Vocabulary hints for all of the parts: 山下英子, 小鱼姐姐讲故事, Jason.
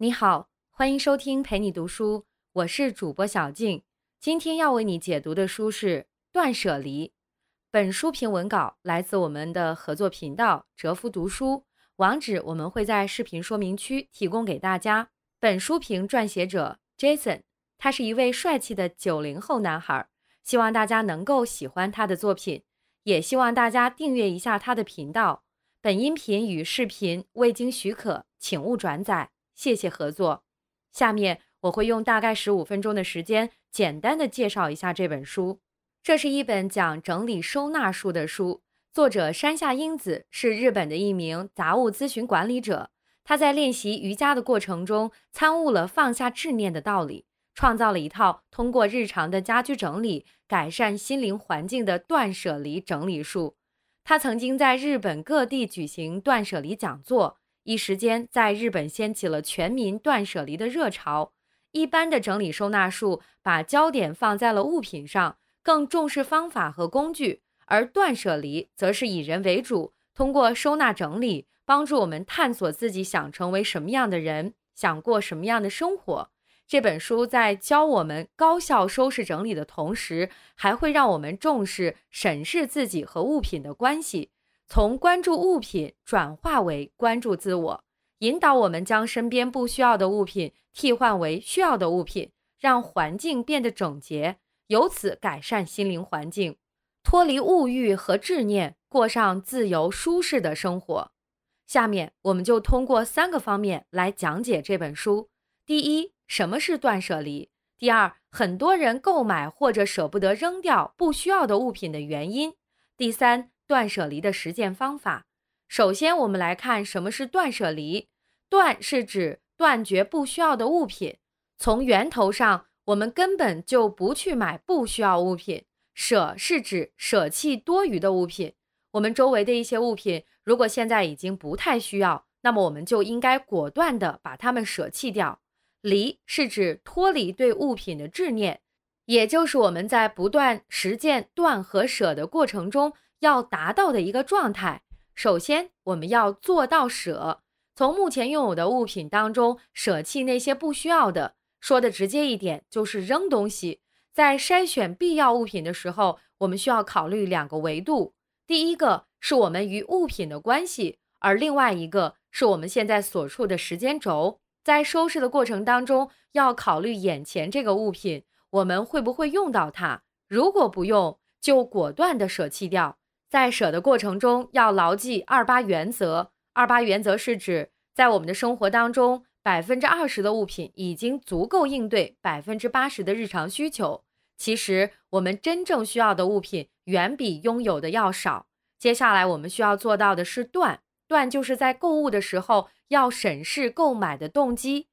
你好，欢迎收听陪你读书，我是主播小静。今天要为你解读的书是《断舍离》。本书评文稿来自我们的合作频道哲夫读书，网址我们会在视频说明区提供给大家。本书评撰写者 Jason， 他是一位帅气的90后男孩，希望大家能够喜欢他的作品，也希望大家订阅一下他的频道。本音频与视频未经许可，请勿转载，谢谢合作。下面我会用大概15分钟的时间，简单的介绍一下这本书。这是一本讲整理收纳术的书，作者山下英子是日本的一名杂物咨询管理者，她在练习瑜伽的过程中参悟了放下执念的道理，创造了一套通过日常的家居整理改善心灵环境的断舍离整理术。她曾经在日本各地举行断舍离讲座，一时间在日本掀起了全民断舍离的热潮。一般的整理收纳术把焦点放在了物品上，更重视方法和工具，而断舍离则是以人为主，通过收纳整理帮助我们探索自己想成为什么样的人，想过什么样的生活。这本书在教我们高效收拾整理的同时，还会让我们重视审视自己和物品的关系，从关注物品转化为关注自我，引导我们将身边不需要的物品替换为需要的物品，让环境变得整洁，由此改善心灵环境，脱离物欲和执念，过上自由舒适的生活。下面我们就通过3个方面来讲解这本书。第一，什么是断舍离？第二，很多人购买或者舍不得扔掉不需要的物品的原因。第三，断舍离的实践方法。首先我们来看什么是断舍离。断是指断绝不需要的物品，从源头上我们根本就不去买不需要物品。舍是指舍弃多余的物品，我们周围的一些物品如果现在已经不太需要，那么我们就应该果断地把它们舍弃掉。离是指脱离对物品的执念，也就是我们在不断实践断和舍的过程中要达到的一个状态。首先我们要做到舍，从目前拥有的物品当中舍弃那些不需要的。说的直接一点就是扔东西。在筛选必要物品的时候，我们需要考虑2个维度，第一个是我们与物品的关系，而另外一个是我们现在所处的时间轴。在收拾的过程当中要考虑眼前这个物品我们会不会用到它，如果不用就果断地舍弃掉。在舍的过程中要牢记28原则。28原则是指在我们的生活当中20% 的物品已经足够应对80% 的日常需求，其实我们真正需要的物品远比拥有的要少。接下来我们需要做到的是断。断就是在购物的时候要审视购买的动机。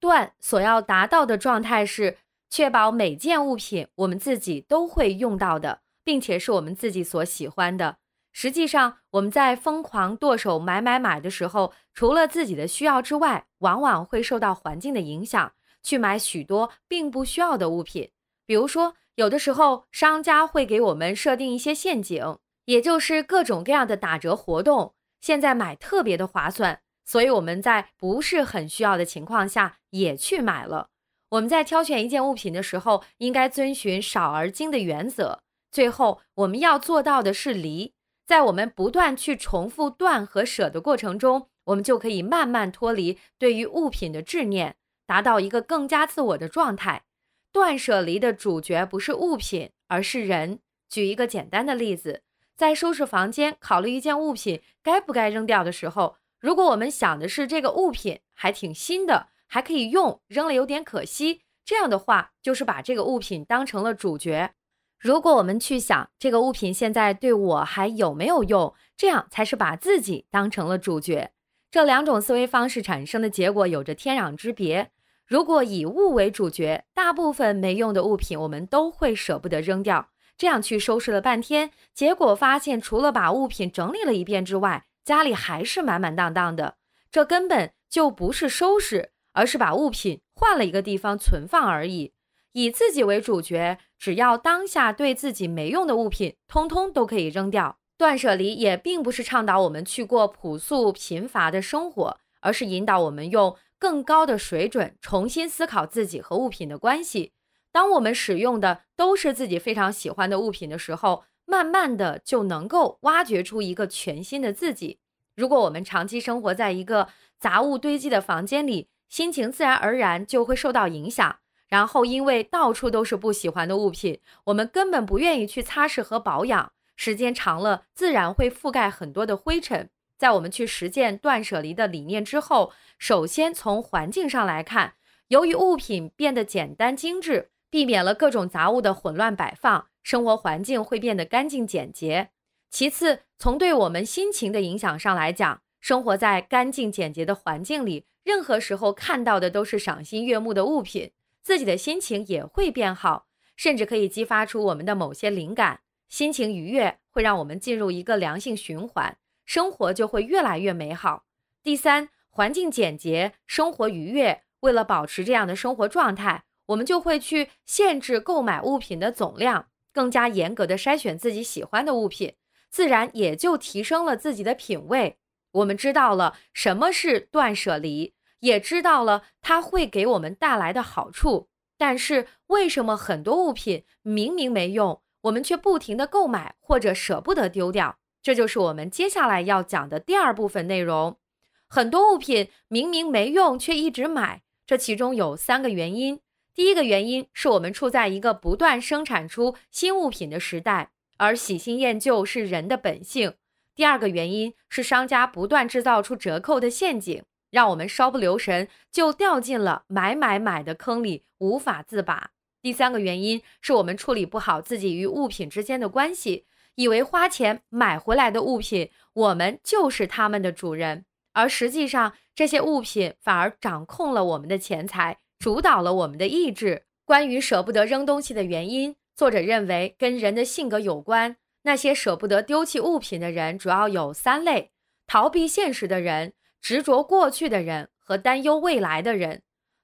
断所要达到的状态是确保每件物品我们自己都会用到的，并且是我们自己所喜欢的。实际上我们在疯狂剁手买的时候，除了自己的需要之外，往往会受到环境的影响，去买许多并不需要的物品。比如说有的时候商家会给我们设定一些陷阱，也就是各种各样的打折活动，现在买特别的划算，所以我们在不是很需要的情况下也去买了。我们在挑选一件物品的时候应该遵循少而精的原则。最后我们要做到的是离。在我们不断去重复断和舍的过程中，我们就可以慢慢脱离对于物品的执念，达到一个更加自我的状态。断舍离的主角不是物品，而是人。举一个简单的例子，在收拾房间考虑一件物品该不该扔掉的时候，如果我们想的是这个物品还挺新的，还可以用，扔了有点可惜，这样的话就是把这个物品当成了主角。如果我们去想这个物品现在对我还有没有用，这样才是把自己当成了主角。这两种思维方式产生的结果有着天壤之别。如果以物为主角，大部分没用的物品我们都会舍不得扔掉，这样去收拾了半天，结果发现除了把物品整理了一遍之外，家里还是满满当当的。这根本就不是收拾，而是把物品换了一个地方存放而已。以自己为主角，只要当下对自己没用的物品通通都可以扔掉。断舍离也并不是倡导我们去过朴素贫乏的生活，而是引导我们用更高的水准重新思考自己和物品的关系。当我们使用的都是自己非常喜欢的物品的时候，慢慢的就能够挖掘出一个全新的自己。如果我们长期生活在一个杂物堆积的房间里，心情自然而然就会受到影响，然后因为到处都是不喜欢的物品，我们根本不愿意去擦拭和保养，时间长了自然会覆盖很多的灰尘。在我们去实践断舍离的理念之后，首先从环境上来看，由于物品变得简单精致，避免了各种杂物的混乱摆放，生活环境会变得干净简洁。其次，从对我们心情的影响上来讲，生活在干净简洁的环境里，任何时候看到的都是赏心悦目的物品，自己的心情也会变好，甚至可以激发出我们的某些灵感。心情愉悦会让我们进入一个良性循环，生活就会越来越美好。第三，环境简洁，生活愉悦，为了保持这样的生活状态，我们就会去限制购买物品的总量，更加严格的筛选自己喜欢的物品，自然也就提升了自己的品味。我们知道了什么是断舍离，也知道了它会给我们带来的好处，但是为什么很多物品明明没用，我们却不停的购买或者舍不得丢掉？这就是我们接下来要讲的第二部分内容。很多物品明明没用却一直买，这其中有三个原因。第一个原因是我们处在一个不断生产出新物品的时代，而喜新厌旧是人的本性。第二个原因是商家不断制造出折扣的陷阱，让我们稍不留神就掉进了买买买的坑里，无法自拔。第三个原因是我们处理不好自己与物品之间的关系，以为花钱买回来的物品，我们就是他们的主人，而实际上这些物品反而掌控了我们的钱财，主导了我们的意志。关于舍不得扔东西的原因，作者认为跟人的性格有关。那些舍不得丢弃物品的人主要有三类：逃避现实的人、执着过去的人和担忧未来的人。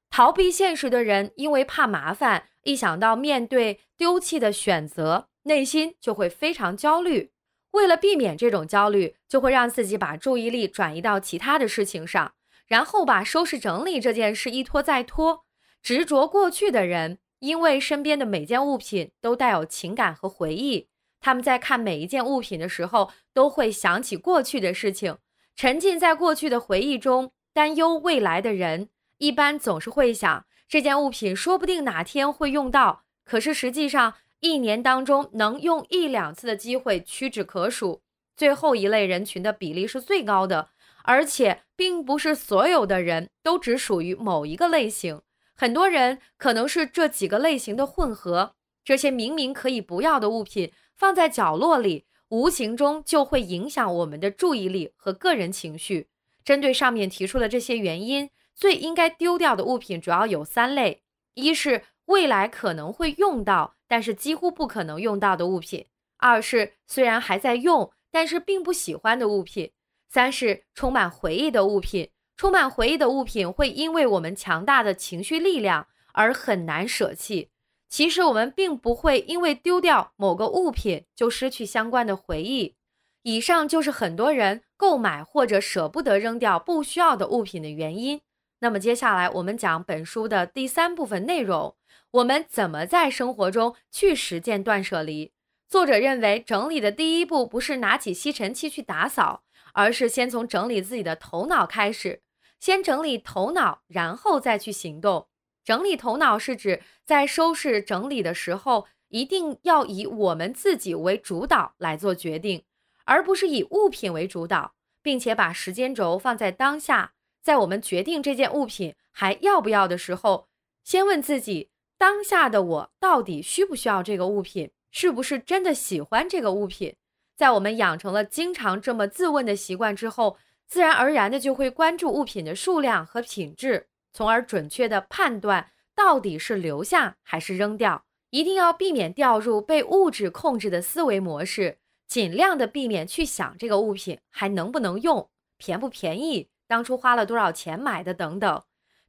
逃避现实的人因为怕麻烦，一想到面对丢弃的选择，内心就会非常焦虑。为了避免这种焦虑，就会让自己把注意力转移到其他的事情上，然后把收拾整理这件事一拖再拖。执着过去的人，因为身边的每件物品都带有情感和回忆，他们在看每一件物品的时候，都会想起过去的事情，沉浸在过去的回忆中，担忧未来的人，一般总是会想，这件物品说不定哪天会用到，可是实际上，一年当中能用1-2次的机会屈指可数。最后一类人群的比例是最高的，而且并不是所有的人都只属于某一个类型。很多人可能是这几个类型的混合，这些明明可以不要的物品放在角落里，无形中就会影响我们的注意力和个人情绪。针对上面提出的这些原因，最应该丢掉的物品主要有三类：一是未来可能会用到，但是几乎不可能用到的物品；二是虽然还在用，但是并不喜欢的物品；三是充满回忆的物品。充满回忆的物品会因为我们强大的情绪力量而很难舍弃。其实我们并不会因为丢掉某个物品就失去相关的回忆。以上就是很多人购买或者舍不得扔掉不需要的物品的原因。那么接下来我们讲本书的第三部分内容，我们怎么在生活中去实践断舍离。作者认为，整理的第一步不是拿起吸尘器去打扫，而是先从整理自己的头脑开始。先整理头脑，然后再去行动。整理头脑是指在收拾整理的时候，一定要以我们自己为主导来做决定，而不是以物品为主导，并且把时间轴放在当下。在我们决定这件物品还要不要的时候，先问自己，当下的我到底需不需要这个物品，是不是真的喜欢这个物品。在我们养成了经常这么自问的习惯之后，自然而然的就会关注物品的数量和品质，从而准确的判断到底是留下还是扔掉。一定要避免掉入被物质控制的思维模式，尽量的避免去想这个物品还能不能用，便不便宜，当初花了多少钱买的等等。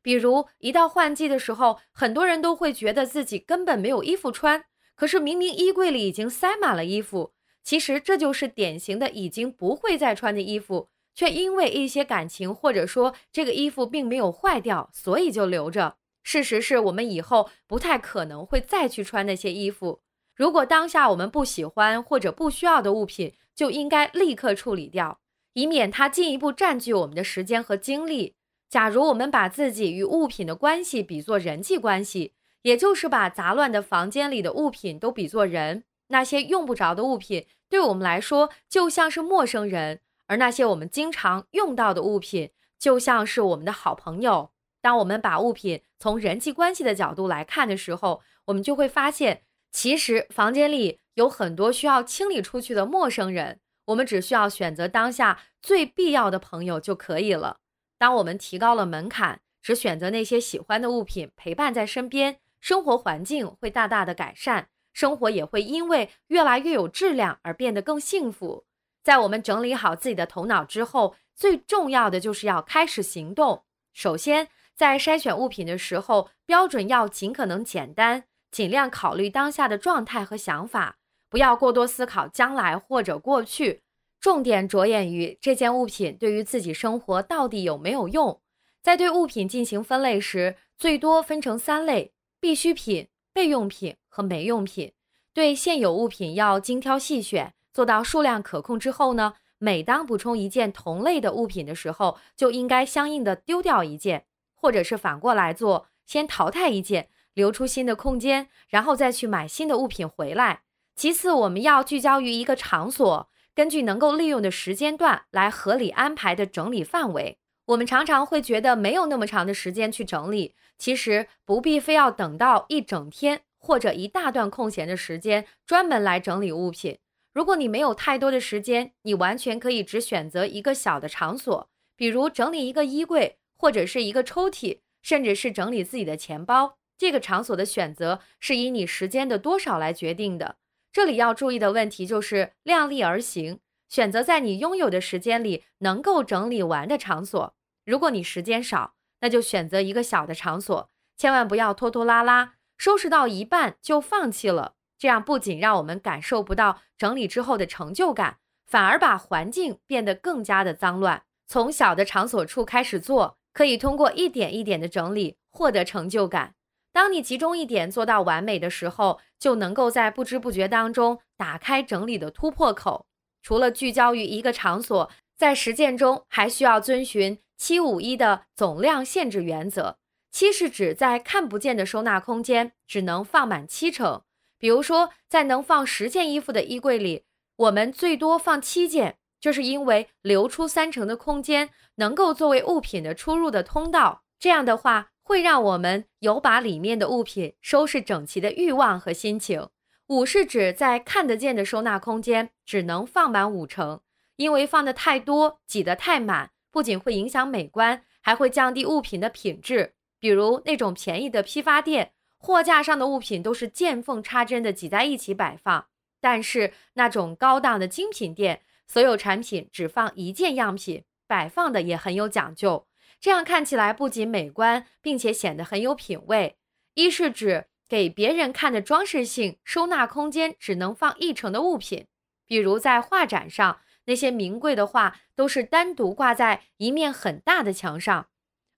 比如一到换季的时候，很多人都会觉得自己根本没有衣服穿，可是明明衣柜里已经塞满了衣服，其实这就是典型的已经不会再穿的衣服，却因为一些感情或者说这个衣服并没有坏掉，所以就留着。事实是我们以后不太可能会再去穿那些衣服。如果当下我们不喜欢或者不需要的物品，就应该立刻处理掉，以免它进一步占据我们的时间和精力。假如我们把自己与物品的关系比作人际关系，也就是把杂乱的房间里的物品都比作人，那些用不着的物品对我们来说就像是陌生人，而那些我们经常用到的物品就像是我们的好朋友。当我们把物品从人际关系的角度来看的时候，我们就会发现，其实房间里有很多需要清理出去的陌生人，我们只需要选择当下最必要的朋友就可以了。当我们提高了门槛，只选择那些喜欢的物品陪伴在身边，生活环境会大大的改善，生活也会因为越来越有质量而变得更幸福。在我们整理好自己的头脑之后，最重要的就是要开始行动。首先，在筛选物品的时候，标准要尽可能简单，尽量考虑当下的状态和想法，不要过多思考将来或者过去，重点着眼于这件物品对于自己生活到底有没有用。在对物品进行分类时，最多分成3类：必需品、备用品和没用品。对现有物品要精挑细选，做到数量可控之后呢，每当补充一件同类的物品的时候，就应该相应的丢掉一件，或者是反过来做，先淘汰一件，留出新的空间，然后再去买新的物品回来。其次，我们要聚焦于一个场所，根据能够利用的时间段来合理安排的整理范围。我们常常会觉得没有那么长的时间去整理，其实不必非要等到一整天或者一大段空闲的时间专门来整理物品。如果你没有太多的时间，你完全可以只选择一个小的场所，比如整理一个衣柜，或者是一个抽屉，甚至是整理自己的钱包。这个场所的选择是以你时间的多少来决定的。这里要注意的问题就是量力而行，选择在你拥有的时间里能够整理完的场所。如果你时间少，那就选择一个小的场所，千万不要拖拖拉拉，收拾到一半就放弃了。这样不仅让我们感受不到整理之后的成就感，反而把环境变得更加的脏乱。从小的场所处开始做，可以通过一点一点的整理获得成就感。当你集中一点做到完美的时候，就能够在不知不觉当中打开整理的突破口。除了聚焦于一个场所，在实践中还需要遵循751的总量限制原则。7是指在看不见的收纳空间只能放满7成。比如说，在能放10件衣服的衣柜里，我们最多放7件，这是因为留出3成的空间能够作为物品的出入的通道。这样的话，会让我们有把里面的物品收拾整齐的欲望和心情。5是指在看得见的收纳空间只能放满5成，因为放得太多，挤得太满，不仅会影响美观，还会降低物品的品质。比如那种便宜的批发店，货架上的物品都是见缝插针的挤在一起摆放，但是那种高档的精品店，所有产品只放1件样品，摆放的也很有讲究。这样看起来不仅美观，并且显得很有品味。1是指给别人看的装饰性收纳空间只能放1成的物品，比如在画展上，那些名贵的画都是单独挂在一面很大的墙上，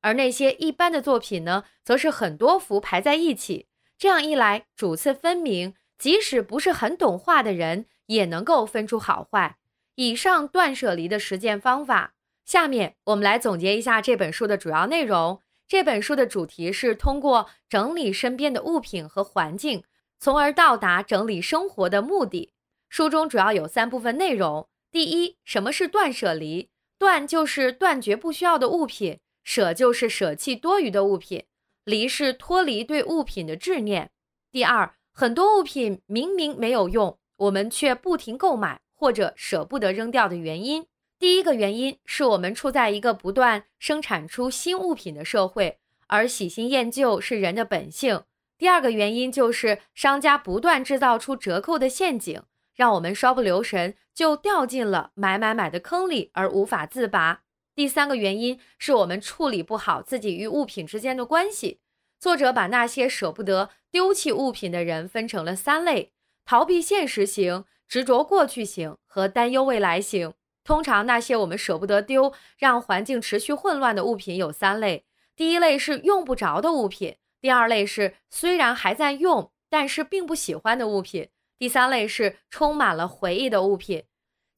而那些一般的作品呢，则是很多幅排在一起。这样一来，主次分明，即使不是很懂画的人也能够分出好坏。以上断舍离的实践方法，下面我们来总结一下这本书的主要内容。这本书的主题是通过整理身边的物品和环境，从而到达整理生活的目的。书中主要有3部分内容。第一，什么是断舍离？断就是断绝不需要的物品，舍就是舍弃多余的物品，离是脱离对物品的执念。第二，很多物品明明没有用，我们却不停购买或者舍不得扔掉的原因。第一个原因是我们处在一个不断生产出新物品的社会，而喜新厌旧是人的本性。第二个原因就是商家不断制造出折扣的陷阱，让我们稍不留神就掉进了买的坑里而无法自拔。第三个原因是我们处理不好自己与物品之间的关系。作者把那些舍不得丢弃物品的人分成了3类：逃避现实型、执着过去型和担忧未来型。通常那些我们舍不得丢、让环境持续混乱的物品有三类：第一类是用不着的物品；第二类是虽然还在用，但是并不喜欢的物品；第三类是充满了回忆的物品。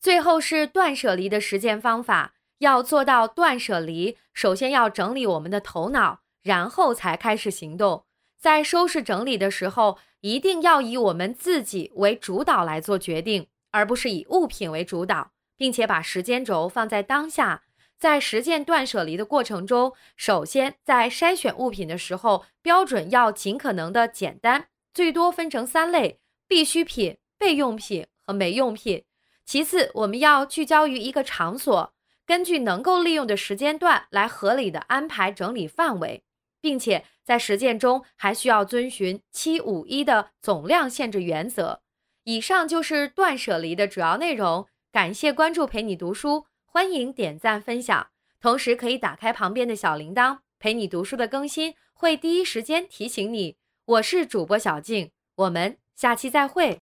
最后是断舍离的实践方法。要做到断舍离，首先要整理我们的头脑，然后才开始行动。在收拾整理的时候，一定要以我们自己为主导来做决定，而不是以物品为主导，并且把时间轴放在当下。在实践断舍离的过程中，首先在筛选物品的时候，标准要尽可能的简单，最多分成三类：必需品、备用品和没用品。其次，我们要聚焦于一个场所，根据能够利用的时间段来合理的安排整理范围，并且在实践中还需要遵循751的总量限制原则。以上就是断舍离的主要内容，感谢关注陪你读书，欢迎点赞分享，同时可以打开旁边的小铃铛，陪你读书的更新会第一时间提醒你。我是主播小静，我们下期再会。